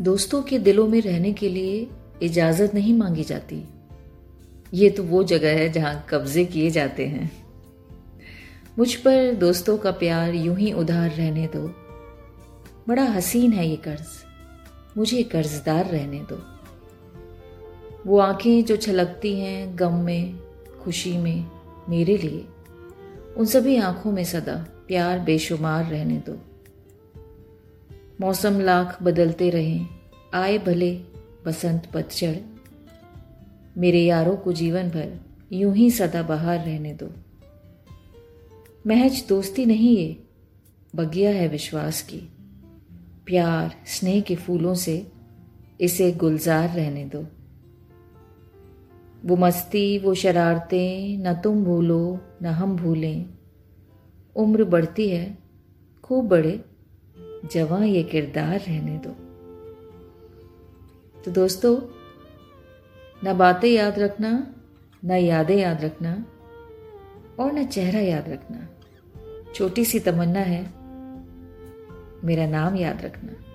दोस्तों के दिलों में रहने के लिए इजाज़त नहीं मांगी जाती। ये तो वो जगह है जहाँ कब्जे किए जाते हैं। मुझ पर दोस्तों का प्यार यूं ही उधार रहने दो, बड़ा हसीन है ये कर्ज, मुझे कर्जदार रहने दो। वो आंखें जो छलकती हैं गम में खुशी में मेरे लिए, उन सभी आंखों में सदा प्यार बेशुमार रहने दो। मौसम लाख बदलते रहें, आए भले बसंत पतझड़, मेरे यारों को जीवन भर यूं ही सदाबहार रहने दो। महज दोस्ती नहीं ये, बगिया है विश्वास की, प्यार स्नेह के फूलों से इसे गुलजार रहने दो। वो मस्ती वो शरारतें न तुम भूलो न हम भूलें, उम्र बढ़ती है खूब बड़े जवां ये किरदार रहने दो। तो दोस्तों, ना बातें याद रखना, ना यादें याद रखना और ना चेहरा याद रखना, छोटी सी तमन्ना है, मेरा नाम याद रखना।